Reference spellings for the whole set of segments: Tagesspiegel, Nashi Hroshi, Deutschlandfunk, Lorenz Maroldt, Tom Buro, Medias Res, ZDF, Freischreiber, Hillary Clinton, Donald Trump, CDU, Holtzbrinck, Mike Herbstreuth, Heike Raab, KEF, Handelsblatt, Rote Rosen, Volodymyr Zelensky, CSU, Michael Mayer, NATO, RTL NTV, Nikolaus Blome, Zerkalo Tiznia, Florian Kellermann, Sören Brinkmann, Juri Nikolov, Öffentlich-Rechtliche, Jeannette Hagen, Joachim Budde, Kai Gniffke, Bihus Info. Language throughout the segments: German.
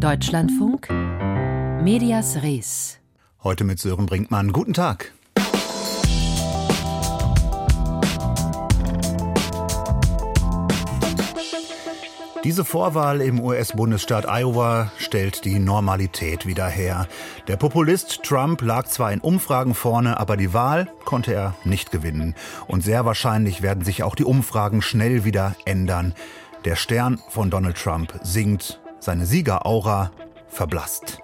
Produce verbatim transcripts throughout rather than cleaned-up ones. Deutschlandfunk, Medias Res. Heute mit Sören Brinkmann. Guten Tag. Diese Vorwahl im U S-Bundesstaat Iowa stellt die Normalität wieder her. Der Populist Trump lag zwar in Umfragen vorne, aber die Wahl konnte er nicht gewinnen. Und sehr wahrscheinlich werden sich auch die Umfragen schnell wieder ändern. Der Stern von Donald Trump sinkt, seine Siegeraura verblasst.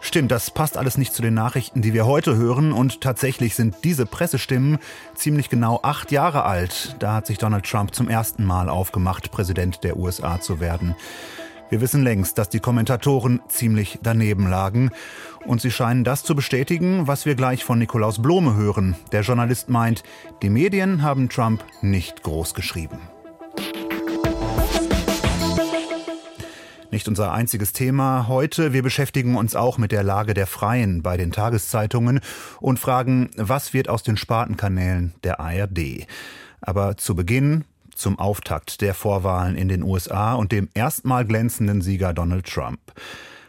Stimmt, das passt alles nicht zu den Nachrichten, die wir heute hören. Und tatsächlich sind diese Pressestimmen ziemlich genau acht Jahre alt. Da hat sich Donald Trump zum ersten Mal aufgemacht, Präsident der U S A zu werden. Wir wissen längst, dass die Kommentatoren ziemlich daneben lagen. Und sie scheinen das zu bestätigen, was wir gleich von Nikolaus Blome hören. Der Journalist meint, die Medien haben Trump nicht groß geschrieben. Nicht unser einziges Thema heute. Wir beschäftigen uns auch mit der Lage der Freien bei den Tageszeitungen und fragen, was wird aus den Spartenkanälen der A R D? Aber zu Beginn zum Auftakt der Vorwahlen in den U S A und dem erstmal glänzenden Sieger Donald Trump.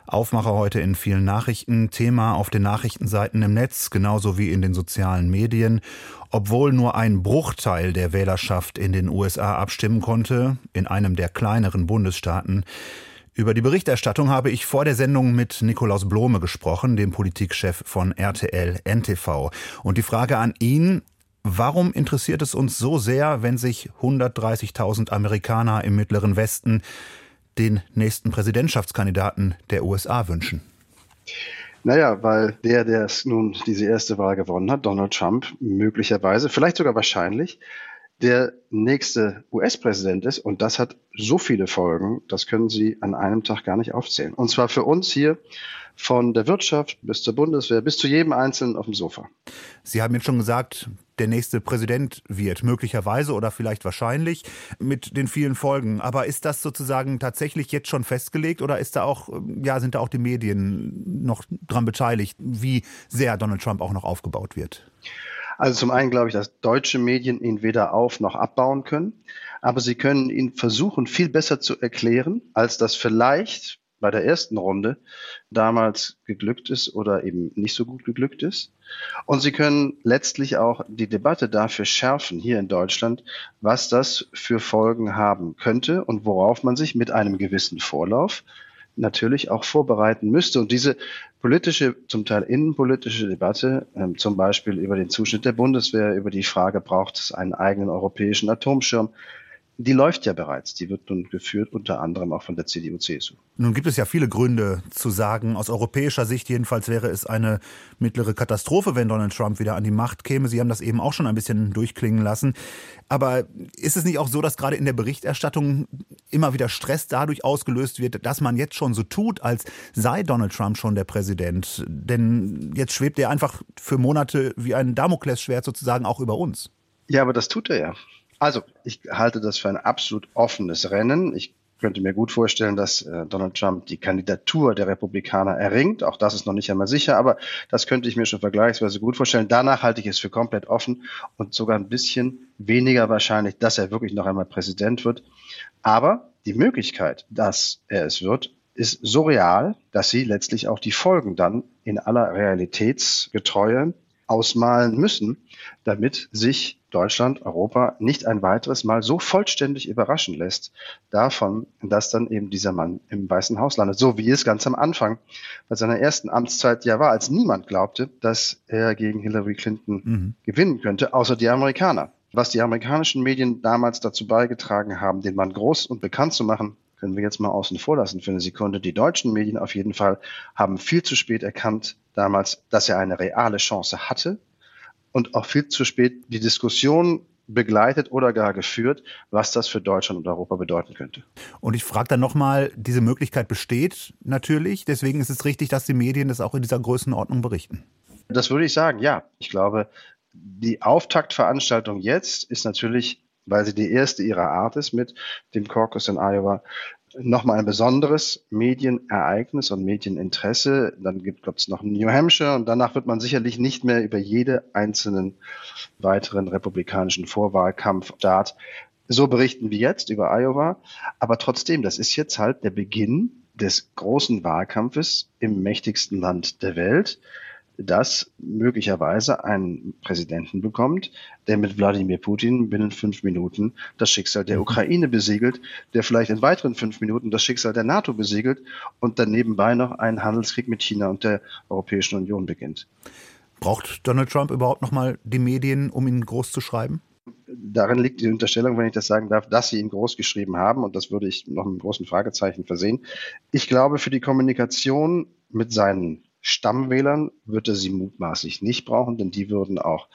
Aufmacher heute in vielen Nachrichten, Thema auf den Nachrichtenseiten im Netz, genauso wie in den sozialen Medien. Obwohl nur ein Bruchteil der Wählerschaft in den U S A abstimmen konnte, in einem der kleineren Bundesstaaten. Über die Berichterstattung habe ich vor der Sendung mit Nikolaus Blome gesprochen, dem Politikchef von R T L N T V. Und die Frage an ihn, warum interessiert es uns so sehr, wenn sich hundertdreißigtausend Amerikaner im Mittleren Westen den nächsten Präsidentschaftskandidaten der U S A wünschen? Naja, weil der, der es nun diese erste Wahl gewonnen hat, Donald Trump, möglicherweise, vielleicht sogar wahrscheinlich, der nächste U S-Präsident ist, und das hat so viele Folgen, das können Sie an einem Tag gar nicht aufzählen. Und zwar für uns hier von der Wirtschaft bis zur Bundeswehr, bis zu jedem Einzelnen auf dem Sofa. Sie haben jetzt schon gesagt, der nächste Präsident wird möglicherweise oder vielleicht wahrscheinlich mit den vielen Folgen. Aber ist das sozusagen tatsächlich jetzt schon festgelegt oder ist da auch, ja, sind da auch die Medien noch dran beteiligt, wie sehr Donald Trump auch noch aufgebaut wird? Also zum einen glaube ich, dass deutsche Medien ihn weder auf- noch abbauen können, aber sie können ihn versuchen, viel besser zu erklären, als das vielleicht bei der ersten Runde damals geglückt ist oder eben nicht so gut geglückt ist. Und sie können letztlich auch die Debatte dafür schärfen, hier in Deutschland, was das für Folgen haben könnte und worauf man sich mit einem gewissen Vorlauf natürlich auch vorbereiten müsste. Und diese politische, zum Teil innenpolitische Debatte, ähm, zum Beispiel über den Zuschnitt der Bundeswehr, über die Frage, braucht es einen eigenen europäischen Atomschirm, die läuft ja bereits. Die wird nun geführt, unter anderem auch von der C D U C S U. Nun gibt es ja viele Gründe zu sagen, aus europäischer Sicht jedenfalls wäre es eine mittlere Katastrophe, wenn Donald Trump wieder an die Macht käme. Sie haben das eben auch schon ein bisschen durchklingen lassen. Aber ist es nicht auch so, dass gerade in der Berichterstattung immer wieder Stress dadurch ausgelöst wird, dass man jetzt schon so tut, als sei Donald Trump schon der Präsident? Denn jetzt schwebt er einfach für Monate wie ein Damoklesschwert sozusagen auch über uns. Ja, aber das tut er ja. Also, ich halte das für ein absolut offenes Rennen. Ich könnte mir gut vorstellen, dass äh, Donald Trump die Kandidatur der Republikaner erringt. Auch das ist noch nicht einmal sicher, aber das könnte ich mir schon vergleichsweise gut vorstellen. Danach halte ich es für komplett offen und sogar ein bisschen weniger wahrscheinlich, dass er wirklich noch einmal Präsident wird. Aber die Möglichkeit, dass er es wird, ist so real, dass sie letztlich auch die Folgen dann in aller Realitätsgetreue ausmalen müssen, damit sich Deutschland, Europa nicht ein weiteres Mal so vollständig überraschen lässt davon, dass dann eben dieser Mann im Weißen Haus landet. So wie es ganz am Anfang bei seiner ersten Amtszeit ja war, als niemand glaubte, dass er gegen Hillary Clinton mhm. gewinnen könnte, außer die Amerikaner. Was die amerikanischen Medien damals dazu beigetragen haben, den Mann groß und bekannt zu machen, können wir jetzt mal außen vor lassen für eine Sekunde. Die deutschen Medien auf jeden Fall haben viel zu spät erkannt damals, dass er eine reale Chance hatte und auch viel zu spät die Diskussion begleitet oder gar geführt, was das für Deutschland und Europa bedeuten könnte. Und ich frage dann nochmal, diese Möglichkeit besteht natürlich, deswegen ist es richtig, dass die Medien das auch in dieser Größenordnung berichten. Das würde ich sagen, ja. Ich glaube, die Auftaktveranstaltung jetzt ist natürlich, weil sie die erste ihrer Art ist mit dem Caucus in Iowa, nochmal ein besonderes Medienereignis und Medieninteresse. Dann gibt es noch New Hampshire und danach wird man sicherlich nicht mehr über jeden einzelnen weiteren republikanischen Vorwahlkampfstaat so berichten wie jetzt über Iowa. Aber trotzdem, das ist jetzt halt der Beginn des großen Wahlkampfes im mächtigsten Land der Welt, das möglicherweise einen Präsidenten bekommt, der mit Wladimir Putin binnen fünf Minuten das Schicksal der Ukraine besiegelt, der vielleicht in weiteren fünf Minuten das Schicksal der NATO besiegelt und dann nebenbei noch einen Handelskrieg mit China und der Europäischen Union beginnt. Braucht Donald Trump überhaupt noch mal die Medien, um ihn groß zu schreiben? Darin liegt die Unterstellung, wenn ich das sagen darf, dass sie ihn groß geschrieben haben. Und das würde ich noch mit einem großen Fragezeichen versehen. Ich glaube, für die Kommunikation mit seinen Stammwählern wird er sie mutmaßlich nicht brauchen, denn die würden auch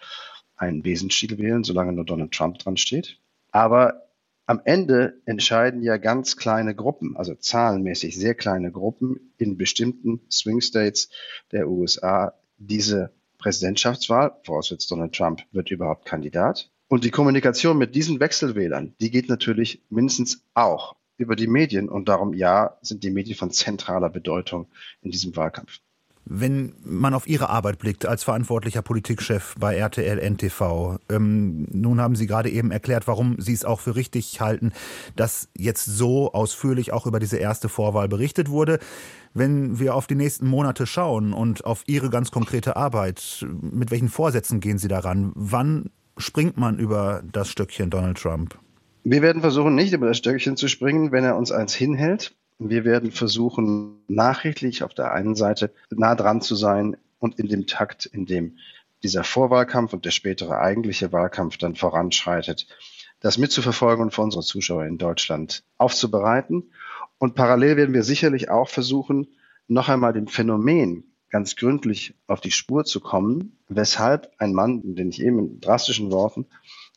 einen Besenstiel wählen, solange nur Donald Trump dran steht. Aber am Ende entscheiden ja ganz kleine Gruppen, also zahlenmäßig sehr kleine Gruppen in bestimmten Swing States der U S A diese Präsidentschaftswahl, voraussetzt Donald Trump wird überhaupt Kandidat. Und die Kommunikation mit diesen Wechselwählern, die geht natürlich mindestens auch über die Medien. Und darum, ja, sind die Medien von zentraler Bedeutung in diesem Wahlkampf. Wenn man auf Ihre Arbeit blickt als verantwortlicher Politikchef bei R T L N T V, ähm, nun haben Sie gerade eben erklärt, warum Sie es auch für richtig halten, dass jetzt so ausführlich auch über diese erste Vorwahl berichtet wurde. Wenn wir auf die nächsten Monate schauen und auf Ihre ganz konkrete Arbeit, mit welchen Vorsätzen gehen Sie daran? Wann springt man über das Stöckchen Donald Trump? Wir werden versuchen, nicht über das Stöckchen zu springen, wenn er uns eins hinhält. Wir werden versuchen, nachrichtlich auf der einen Seite nah dran zu sein und in dem Takt, in dem dieser Vorwahlkampf und der spätere eigentliche Wahlkampf dann voranschreitet, das mitzuverfolgen und für unsere Zuschauer in Deutschland aufzubereiten. Und parallel werden wir sicherlich auch versuchen, noch einmal dem Phänomen ganz gründlich auf die Spur zu kommen, weshalb ein Mann, den ich eben in drastischen Worten,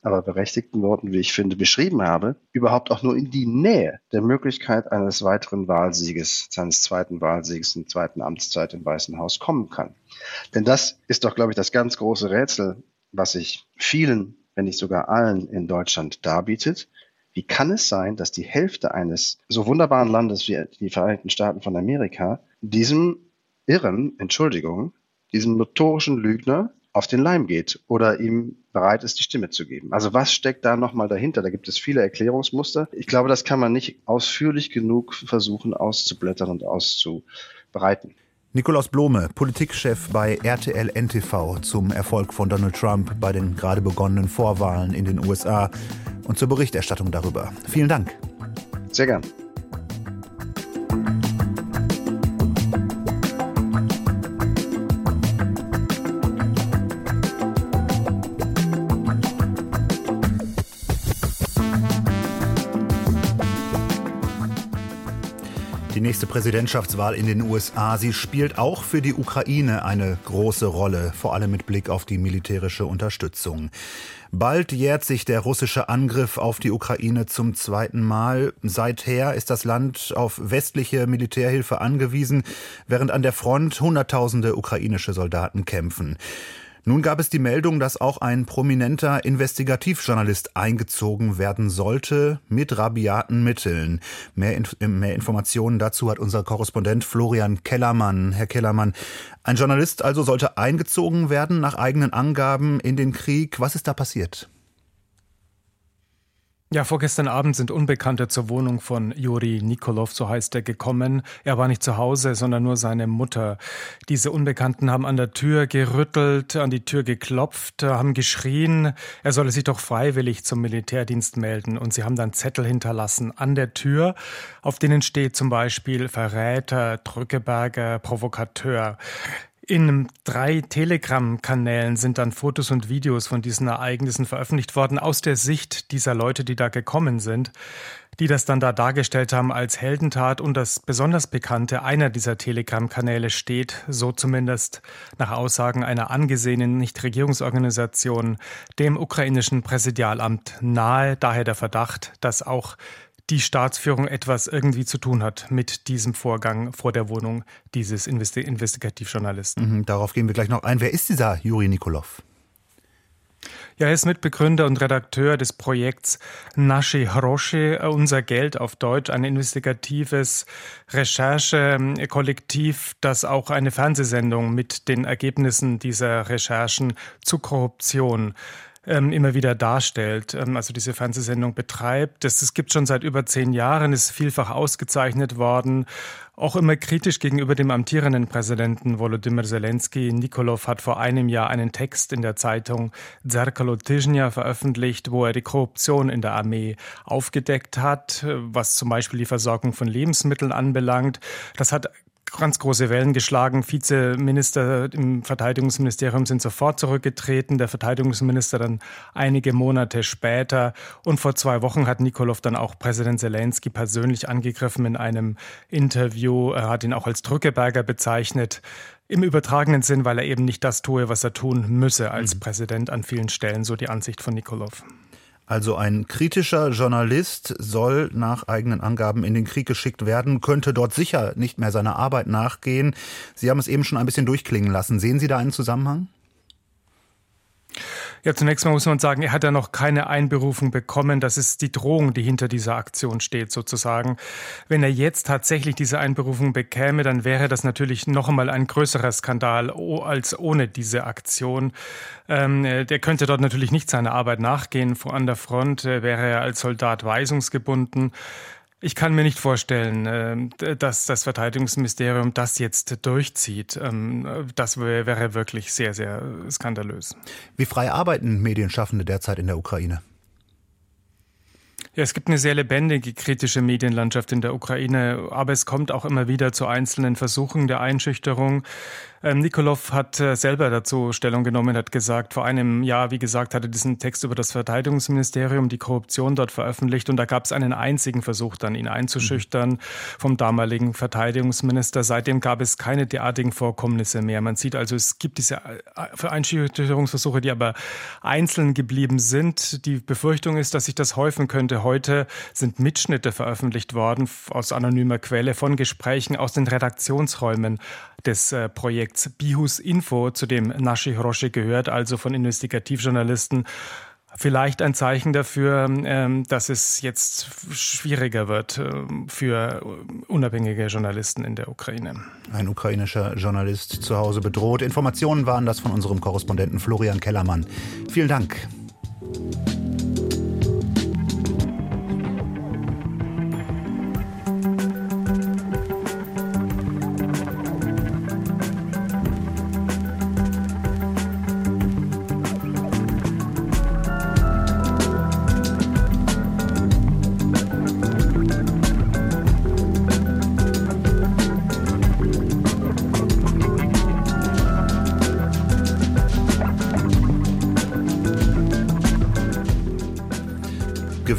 aber berechtigten Worten, wie ich finde, beschrieben habe, überhaupt auch nur in die Nähe der Möglichkeit eines weiteren Wahlsieges, seines zweiten Wahlsieges, in der zweiten Amtszeit im Weißen Haus kommen kann. Denn das ist doch, glaube ich, das ganz große Rätsel, was sich vielen, wenn nicht sogar allen in Deutschland darbietet. Wie kann es sein, dass die Hälfte eines so wunderbaren Landes wie die Vereinigten Staaten von Amerika diesem Irren, Entschuldigung, diesem notorischen Lügner auf den Leim geht oder ihm bereit ist, die Stimme zu geben? Also was steckt da nochmal dahinter? Da gibt es viele Erklärungsmuster. Ich glaube, das kann man nicht ausführlich genug versuchen auszublättern und auszubreiten. Nikolaus Blome, Politikchef bei R T L N T V, zum Erfolg von Donald Trump bei den gerade begonnenen Vorwahlen in den U S A und zur Berichterstattung darüber. Vielen Dank. Sehr gern. Die nächste Präsidentschaftswahl in den U S A, sie spielt auch für die Ukraine eine große Rolle, vor allem mit Blick auf die militärische Unterstützung. Bald jährt sich der russische Angriff auf die Ukraine zum zweiten Mal. Seither ist das Land auf westliche Militärhilfe angewiesen, während an der Front Hunderttausende ukrainische Soldaten kämpfen. Nun gab es die Meldung, dass auch ein prominenter Investigativjournalist eingezogen werden sollte mit rabiaten Mitteln. Mehr, Inf- mehr Informationen dazu hat unser Korrespondent Florian Kellermann. Herr Kellermann, ein Journalist also sollte eingezogen werden nach eigenen Angaben in den Krieg. Was ist da passiert? Ja, vorgestern Abend sind Unbekannte zur Wohnung von Juri Nikolov, so heißt er, gekommen. Er war nicht zu Hause, sondern nur seine Mutter. Diese Unbekannten haben an der Tür gerüttelt, an die Tür geklopft, haben geschrien, er solle sich doch freiwillig zum Militärdienst melden. Und sie haben dann Zettel hinterlassen an der Tür, auf denen steht zum Beispiel Verräter, Drückeberger, Provokateur. In drei Telegram-Kanälen sind dann Fotos und Videos von diesen Ereignissen veröffentlicht worden, aus der Sicht dieser Leute, die da gekommen sind, die das dann da dargestellt haben als Heldentat. Und das besonders Bekannte einer dieser Telegram-Kanäle steht, so zumindest nach Aussagen einer angesehenen Nichtregierungsorganisation, dem ukrainischen Präsidialamt nahe. Daher der Verdacht, dass auch die Staatsführung etwas irgendwie zu tun hat mit diesem Vorgang vor der Wohnung dieses Investi- Investigativjournalisten. Mhm, darauf gehen wir gleich noch ein. Wer ist dieser Juri Nikolov? Ja, er ist Mitbegründer und Redakteur des Projekts Nashi Hroshi, Unser Geld auf Deutsch, ein investigatives Recherchekollektiv, das auch eine Fernsehsendung mit den Ergebnissen dieser Recherchen zu Korruption ähm, immer wieder darstellt, ähm, also diese Fernsehsendung betreibt. Das, das gibt es schon seit über zehn Jahren, ist vielfach ausgezeichnet worden, auch immer kritisch gegenüber dem amtierenden Präsidenten Volodymyr Zelensky. Nikolov hat vor einem Jahr einen Text in der Zeitung Zerkalo Tiznia veröffentlicht, wo er die Korruption in der Armee aufgedeckt hat, was zum Beispiel die Versorgung von Lebensmitteln anbelangt. Das hat ganz große Wellen geschlagen. Vizeminister im Verteidigungsministerium sind sofort zurückgetreten, der Verteidigungsminister dann einige Monate später. Und vor zwei Wochen hat Nikolov dann auch Präsident Zelensky persönlich angegriffen in einem Interview. Er hat ihn auch als Drückeberger bezeichnet. Im übertragenen Sinn, weil er eben nicht das tue, was er tun müsse als mhm. Präsident an vielen Stellen, so die Ansicht von Nikolov. Also ein kritischer Journalist soll nach eigenen Angaben in den Krieg geschickt werden, könnte dort sicher nicht mehr seiner Arbeit nachgehen. Sie haben es eben schon ein bisschen durchklingen lassen. Sehen Sie da einen Zusammenhang? Ja, zunächst mal muss man sagen, er hat ja noch keine Einberufung bekommen. Das ist die Drohung, die hinter dieser Aktion steht sozusagen. Wenn er jetzt tatsächlich diese Einberufung bekäme, dann wäre das natürlich noch einmal ein größerer Skandal als ohne diese Aktion. Ähm, der könnte dort natürlich nicht seiner Arbeit nachgehen. An der Front wäre er als Soldat weisungsgebunden. Ich kann mir nicht vorstellen, dass das Verteidigungsministerium das jetzt durchzieht. Das wäre wirklich sehr, sehr skandalös. Wie frei arbeiten Medienschaffende derzeit in der Ukraine? Ja, es gibt eine sehr lebendige, kritische Medienlandschaft in der Ukraine, aber es kommt auch immer wieder zu einzelnen Versuchen der Einschüchterung. Ähm, Nikolov hat äh, selber dazu Stellung genommen, hat gesagt, vor einem Jahr, wie gesagt, hatte diesen Text über das Verteidigungsministerium, die Korruption dort veröffentlicht, und da gab es einen einzigen Versuch dann, ihn einzuschüchtern mhm. vom damaligen Verteidigungsminister. Seitdem gab es keine derartigen Vorkommnisse mehr. Man sieht also, es gibt diese Einschüchterungsversuche, die aber einzeln geblieben sind. Die Befürchtung ist, dass sich das häufen könnte. Heute sind Mitschnitte veröffentlicht worden aus anonymer Quelle von Gesprächen aus den Redaktionsräumen des äh, Projekts Bihus Info, zu dem Nashi Hroshi gehört, also von Investigativjournalisten. Vielleicht ein Zeichen dafür, ähm, dass es jetzt schwieriger wird äh, für unabhängige Journalisten in der Ukraine. Ein ukrainischer Journalist zu Hause bedroht. Informationen waren das von unserem Korrespondenten Florian Kellermann. Vielen Dank.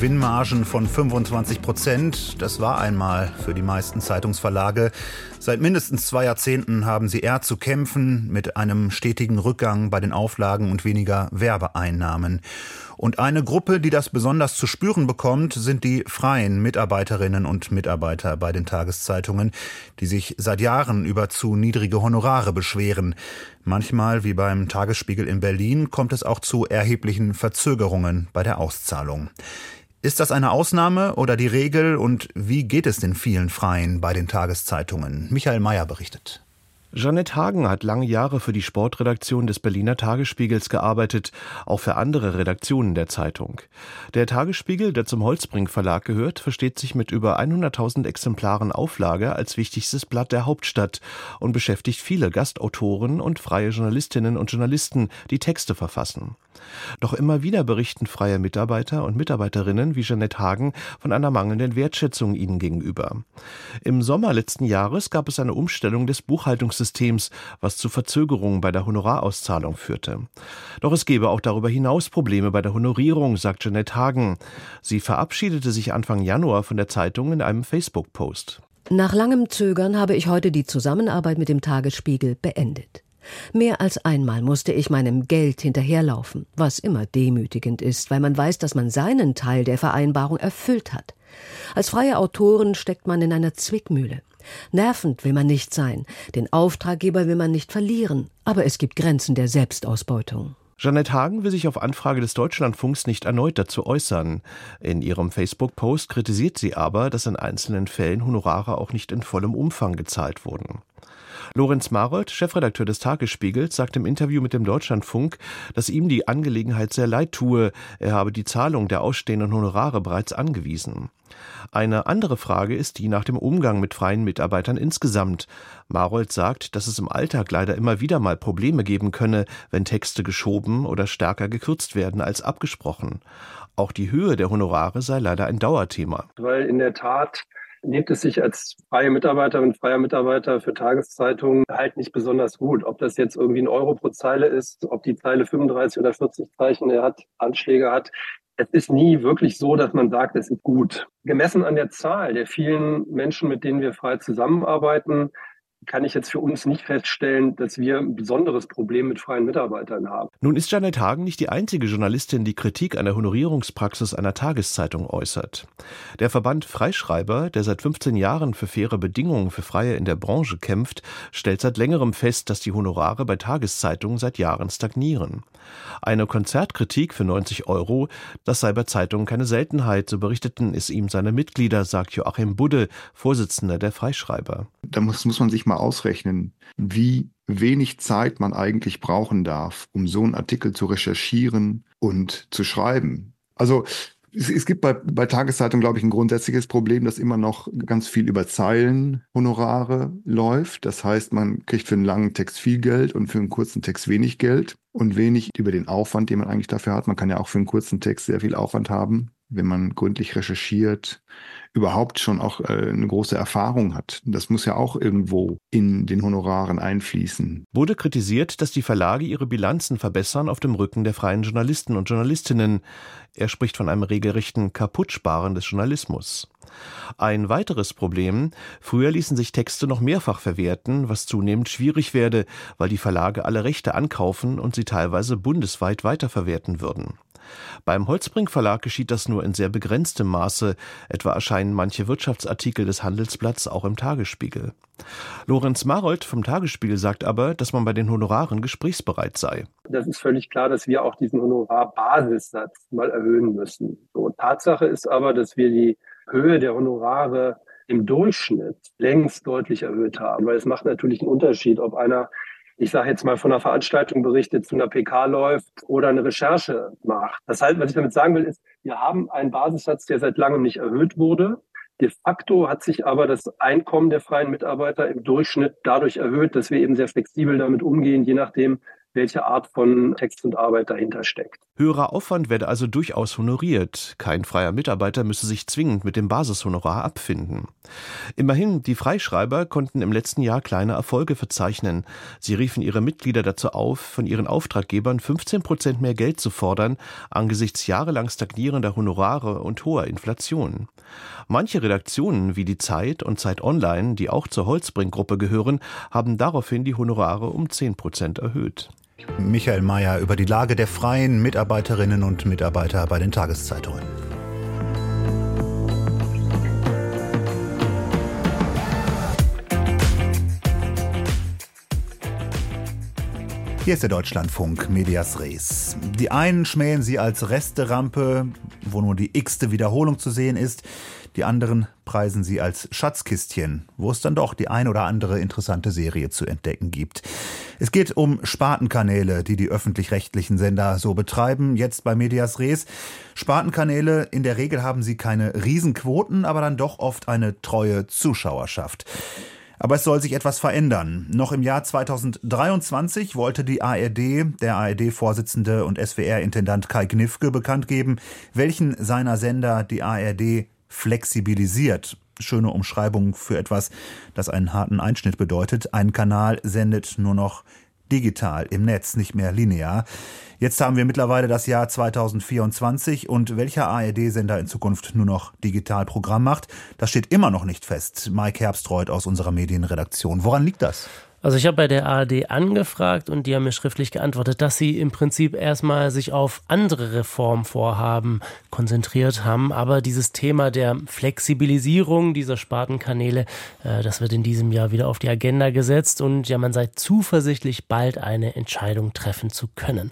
Margen von fünfundzwanzig Prozent, das war einmal für die meisten Zeitungsverlage. Seit mindestens zwei Jahrzehnten haben sie eher zu kämpfen mit einem stetigen Rückgang bei den Auflagen und weniger Werbeeinnahmen. Und eine Gruppe, die das besonders zu spüren bekommt, sind die freien Mitarbeiterinnen und Mitarbeiter bei den Tageszeitungen, die sich seit Jahren über zu niedrige Honorare beschweren. Manchmal, wie beim Tagesspiegel in Berlin, kommt es auch zu erheblichen Verzögerungen bei der Auszahlung. Ist das eine Ausnahme oder die Regel, und wie geht es den vielen Freien bei den Tageszeitungen? Michael Mayer berichtet. Jeannette Hagen hat lange Jahre für die Sportredaktion des Berliner Tagesspiegels gearbeitet, auch für andere Redaktionen der Zeitung. Der Tagesspiegel, der zum Holtzbrinck Verlag gehört, versteht sich mit über hunderttausend Exemplaren Auflage als wichtigstes Blatt der Hauptstadt und beschäftigt viele Gastautoren und freie Journalistinnen und Journalisten, die Texte verfassen. Doch immer wieder berichten freie Mitarbeiter und Mitarbeiterinnen wie Jeannette Hagen von einer mangelnden Wertschätzung ihnen gegenüber. Im Sommer letzten Jahres gab es eine Umstellung des Buchhaltungssystems, was zu Verzögerungen bei der Honorarauszahlung führte. Doch es gebe auch darüber hinaus Probleme bei der Honorierung, sagt Jeannette Hagen. Sie verabschiedete sich Anfang Januar von der Zeitung in einem Facebook-Post. Nach langem Zögern habe ich heute die Zusammenarbeit mit dem Tagesspiegel beendet. Mehr als einmal musste ich meinem Geld hinterherlaufen, was immer demütigend ist, weil man weiß, dass man seinen Teil der Vereinbarung erfüllt hat. Als freie Autoren steckt man in einer Zwickmühle. Nervend will man nicht sein, den Auftraggeber will man nicht verlieren, aber es gibt Grenzen der Selbstausbeutung. Jeannette Hagen will sich auf Anfrage des Deutschlandfunks nicht erneut dazu äußern. In ihrem Facebook-Post kritisiert sie aber, dass in einzelnen Fällen Honorare auch nicht in vollem Umfang gezahlt wurden. Lorenz Maroldt, Chefredakteur des Tagesspiegels, sagt im Interview mit dem Deutschlandfunk, dass ihm die Angelegenheit sehr leid tue. Er habe die Zahlung der ausstehenden Honorare bereits angewiesen. Eine andere Frage ist die nach dem Umgang mit freien Mitarbeitern insgesamt. Maroldt sagt, dass es im Alltag leider immer wieder mal Probleme geben könne, wenn Texte geschoben oder stärker gekürzt werden als abgesprochen. Auch die Höhe der Honorare sei leider ein Dauerthema. Weil in der Tat lebt es sich als freie Mitarbeiterin, freier Mitarbeiter für Tageszeitungen halt nicht besonders gut. Ob das jetzt irgendwie ein Euro pro Zeile ist, ob die Zeile fünfunddreißig oder vierzig Zeichen hat, Anschläge hat. Es ist nie wirklich so, dass man sagt, es ist gut. Gemessen an der Zahl der vielen Menschen, mit denen wir frei zusammenarbeiten, kann ich jetzt für uns nicht feststellen, dass wir ein besonderes Problem mit freien Mitarbeitern haben. Nun ist Jeannette Hagen nicht die einzige Journalistin, die Kritik an der Honorierungspraxis einer Tageszeitung äußert. Der Verband Freischreiber, der seit fünfzehn Jahren für faire Bedingungen für Freie in der Branche kämpft, stellt seit längerem fest, dass die Honorare bei Tageszeitungen seit Jahren stagnieren. Eine Konzertkritik für neunzig Euro, das sei bei Zeitungen keine Seltenheit, so berichteten es ihm seine Mitglieder, sagt Joachim Budde, Vorsitzender der Freischreiber. Da muss, muss man sich mal ausrechnen, wie wenig Zeit man eigentlich brauchen darf, um so einen Artikel zu recherchieren und zu schreiben. Also es, es gibt bei, bei Tageszeitungen, glaube ich, ein grundsätzliches Problem, dass immer noch ganz viel über Zeilenhonorare läuft. Das heißt, man kriegt für einen langen Text viel Geld und für einen kurzen Text wenig Geld und wenig über den Aufwand, den man eigentlich dafür hat. Man kann ja auch für einen kurzen Text sehr viel Aufwand haben, wenn man gründlich recherchiert, überhaupt schon auch äh, eine große Erfahrung hat. Das muss ja auch irgendwo in den Honoraren einfließen. Wurde kritisiert, dass die Verlage ihre Bilanzen verbessern auf dem Rücken der freien Journalisten und Journalistinnen. Er spricht von einem regelrechten Kaputtsparen des Journalismus. Ein weiteres Problem: Früher ließen sich Texte noch mehrfach verwerten, was zunehmend schwierig werde, weil die Verlage alle Rechte ankaufen und sie teilweise bundesweit weiterverwerten würden. Beim Holtzbrinck Verlag geschieht das nur in sehr begrenztem Maße. Etwa erscheinen manche Wirtschaftsartikel des Handelsblatts auch im Tagesspiegel. Lorenz Maroldt vom Tagesspiegel sagt aber, dass man bei den Honoraren gesprächsbereit sei. Das ist völlig klar, dass wir auch diesen Honorarbasissatz mal erhöhen müssen. So, Tatsache ist aber, dass wir die Höhe der Honorare im Durchschnitt längst deutlich erhöht haben. Weil es macht natürlich einen Unterschied, ob einer, ich sage jetzt mal, von einer Veranstaltung berichtet, zu einer P K läuft oder eine Recherche macht. Das heißt, was ich damit sagen will, ist, wir haben einen Basissatz, der seit langem nicht erhöht wurde. De facto hat sich aber das Einkommen der freien Mitarbeiter im Durchschnitt dadurch erhöht, dass wir eben sehr flexibel damit umgehen, je nachdem, welche Art von Text und Arbeit dahinter steckt. Höherer Aufwand werde also durchaus honoriert. Kein freier Mitarbeiter müsse sich zwingend mit dem Basishonorar abfinden. Immerhin, die Freischreiber konnten im letzten Jahr kleine Erfolge verzeichnen. Sie riefen ihre Mitglieder dazu auf, von ihren Auftraggebern fünfzehn Prozent mehr Geld zu fordern, angesichts jahrelang stagnierender Honorare und hoher Inflation. Manche Redaktionen wie die Zeit und Zeit Online, die auch zur Holtzbrinck-Gruppe gehören, haben daraufhin die Honorare um zehn Prozent erhöht. Michael Mayer über die Lage der freien Mitarbeiterinnen und Mitarbeiter bei den Tageszeitungen. Hier ist der Deutschlandfunk, Medias Res. Die einen schmähen sie als Resterampe, wo nur die x-te Wiederholung zu sehen ist. Die anderen preisen sie als Schatzkistchen, wo es dann doch die ein oder andere interessante Serie zu entdecken gibt. Es geht um Spartenkanäle, die die öffentlich-rechtlichen Sender so betreiben, jetzt bei Medias Res. Spartenkanäle, in der Regel haben sie keine Riesenquoten, aber dann doch oft eine treue Zuschauerschaft. Aber es soll sich etwas verändern. Noch im Jahr zweitausenddreiundzwanzig wollte die A R D, der A R D-Vorsitzende und S W R-Intendant Kai Gniffke, bekannt geben, welchen seiner Sender die A R D flexibilisiert. Schöne Umschreibung für etwas, das einen harten Einschnitt bedeutet. Ein Kanal sendet nur noch digital im Netz, nicht mehr linear. Jetzt haben wir mittlerweile das Jahr zweitausendvierundzwanzig und welcher A R D-Sender in Zukunft nur noch digital Programm macht, das steht immer noch nicht fest. Mike Herbstreuth aus unserer Medienredaktion. Woran liegt das? Also ich habe bei der A R D angefragt und die haben mir schriftlich geantwortet, dass sie im Prinzip erstmal sich auf andere Reformvorhaben konzentriert haben. Aber dieses Thema der Flexibilisierung dieser Spartenkanäle, äh, das wird in diesem Jahr wieder auf die Agenda gesetzt und ja, man sei zuversichtlich, bald eine Entscheidung treffen zu können.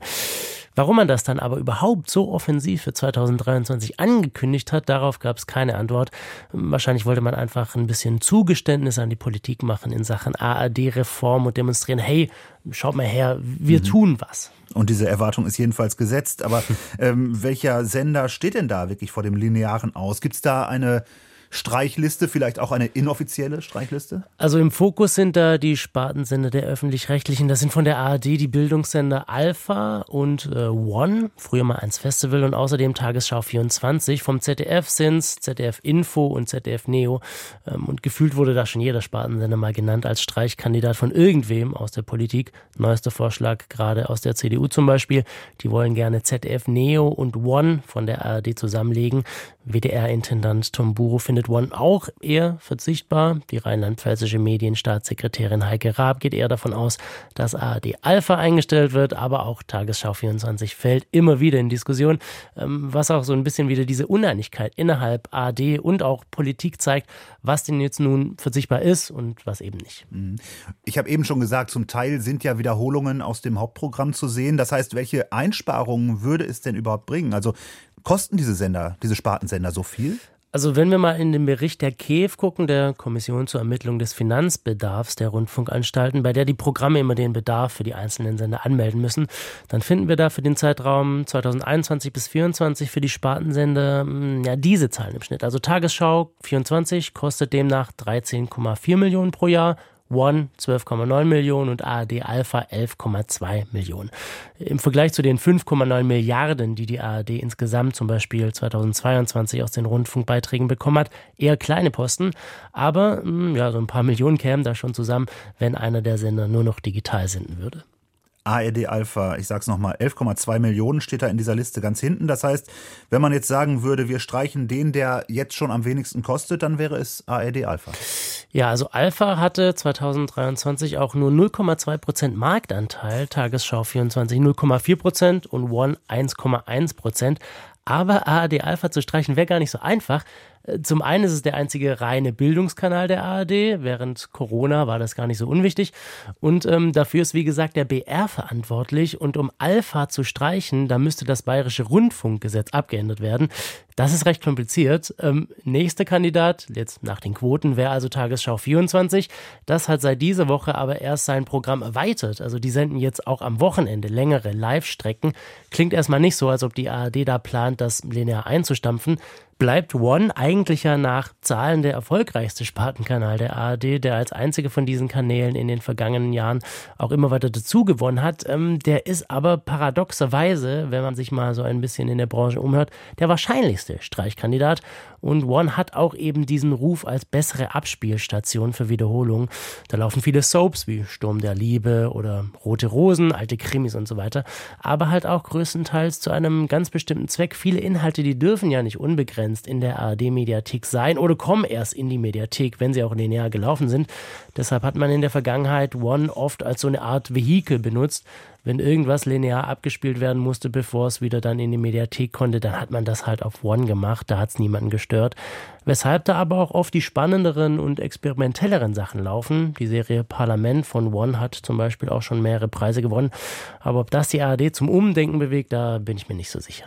Warum man das dann aber überhaupt so offensiv für zweitausenddreiundzwanzig angekündigt hat, darauf gab es keine Antwort. Wahrscheinlich wollte man einfach ein bisschen Zugeständnis an die Politik machen in Sachen A R D-Reform und demonstrieren, hey, schaut mal her, wir mhm. tun was. Und diese Erwartung ist jedenfalls gesetzt. Aber ähm, welcher Sender steht denn da wirklich vor dem linearen Aus? Gibt es da eine Streichliste, vielleicht auch eine inoffizielle Streichliste? Also im Fokus sind da die Spartensender der Öffentlich-Rechtlichen. Das sind von der A R D die Bildungssender Alpha und äh, One, früher mal eins Festival, und außerdem Tagesschau vierundzwanzig. Vom Z D F sind es Z D F Info und Z D F Neo. Ähm, und gefühlt wurde da schon jeder Spartensender mal genannt als Streichkandidat von irgendwem aus der Politik. Neuester Vorschlag gerade aus der C D U zum Beispiel. Die wollen gerne Z D F Neo und One von der A R D zusammenlegen. W D R-Intendant Tom Buro findet One auch eher verzichtbar. Die rheinland-pfälzische Medienstaatssekretärin Heike Raab geht eher davon aus, dass A R D Alpha eingestellt wird, aber auch Tagesschau vierundzwanzig fällt immer wieder in Diskussion, was auch so ein bisschen wieder diese Uneinigkeit innerhalb A R D und auch Politik zeigt, was denn jetzt nun verzichtbar ist und was eben nicht. Ich habe eben schon gesagt, zum Teil sind ja Wiederholungen aus dem Hauptprogramm zu sehen. Das heißt, welche Einsparungen würde es denn überhaupt bringen? Also kosten diese Sender, diese Spartensender so viel? Also wenn wir mal in den Bericht der K E F gucken, der Kommission zur Ermittlung des Finanzbedarfs der Rundfunkanstalten, bei der die Programme immer den Bedarf für die einzelnen Sender anmelden müssen, dann finden wir da für den Zeitraum zweitausendeinundzwanzig bis zweitausendvierundzwanzig für die Spartensender ja diese Zahlen im Schnitt. Also Tagesschau vierundzwanzig kostet demnach dreizehn Komma vier Millionen pro Jahr, One zwölf Komma neun Millionen und A R D Alpha elf Komma zwei Millionen. Im Vergleich zu den fünf Komma neun Milliarden, die die A R D insgesamt zum Beispiel zweitausendzweiundzwanzig aus den Rundfunkbeiträgen bekommen hat, eher kleine Posten. Aber ja, so ein paar Millionen kämen da schon zusammen, wenn einer der Sender nur noch digital senden würde. A R D Alpha, ich sag's nochmal, elf Komma zwei Millionen steht da in dieser Liste ganz hinten. Das heißt, wenn man jetzt sagen würde, wir streichen den, der jetzt schon am wenigsten kostet, dann wäre es A R D Alpha. Ja, also Alpha hatte zweitausenddreiundzwanzig auch nur null Komma zwei Prozent Marktanteil, Tagesschau vierundzwanzig null Komma vier Prozent und One eins Komma eins Prozent. Aber A R D Alpha zu streichen wäre gar nicht so einfach. Zum einen ist es der einzige reine Bildungskanal der A R D, während Corona war das gar nicht so unwichtig. Und ähm, dafür ist, wie gesagt, der B R verantwortlich. Und um Alpha zu streichen, da müsste das Bayerische Rundfunkgesetz abgeändert werden. Das ist recht kompliziert. Ähm, nächster Kandidat, jetzt nach den Quoten, wäre also Tagesschau vierundzwanzig. Das hat seit dieser Woche aber erst sein Programm erweitert. Also die senden jetzt auch am Wochenende längere Live-Strecken. Klingt erstmal nicht so, als ob die A R D da plant, das linear einzustampfen. Bleibt One eigentlich ja nach Zahlen der erfolgreichste Spartenkanal der A R D, der als einziger von diesen Kanälen in den vergangenen Jahren auch immer weiter dazu gewonnen hat. Der ist aber paradoxerweise, wenn man sich mal so ein bisschen in der Branche umhört, der wahrscheinlichste Streichkandidat. Und One hat auch eben diesen Ruf als bessere Abspielstation für Wiederholungen. Da laufen viele Soaps wie Sturm der Liebe oder Rote Rosen, alte Krimis und so weiter. Aber halt auch größtenteils zu einem ganz bestimmten Zweck. Viele Inhalte, die dürfen ja nicht unbegrenzt in der A R D-Mediathek sein oder kommen erst in die Mediathek, wenn sie auch linear gelaufen sind. Deshalb hat man in der Vergangenheit One oft als so eine Art Vehikel benutzt. Wenn irgendwas linear abgespielt werden musste, bevor es wieder dann in die Mediathek konnte, dann hat man das halt auf One gemacht, da hat es niemanden gestört. Weshalb da aber auch oft die spannenderen und experimentelleren Sachen laufen. Die Serie Parlament von One hat zum Beispiel auch schon mehrere Preise gewonnen. Aber ob das die A R D zum Umdenken bewegt, da bin ich mir nicht so sicher.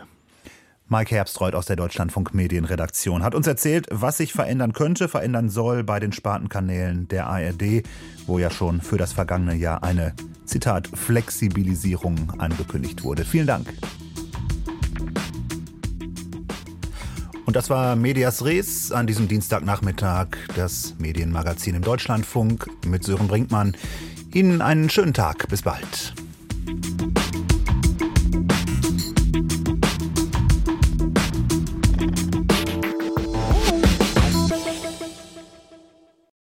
Mike Herbstreuth aus der Deutschlandfunk Medienredaktion hat uns erzählt, was sich verändern könnte, verändern soll bei den Spartenkanälen der A R D, wo ja schon für das vergangene Jahr eine, Zitat, Flexibilisierung angekündigt wurde. Vielen Dank. Und das war Medias Res an diesem Dienstagnachmittag, das Medienmagazin im Deutschlandfunk mit Sören Brinkmann. Ihnen einen schönen Tag. Bis bald.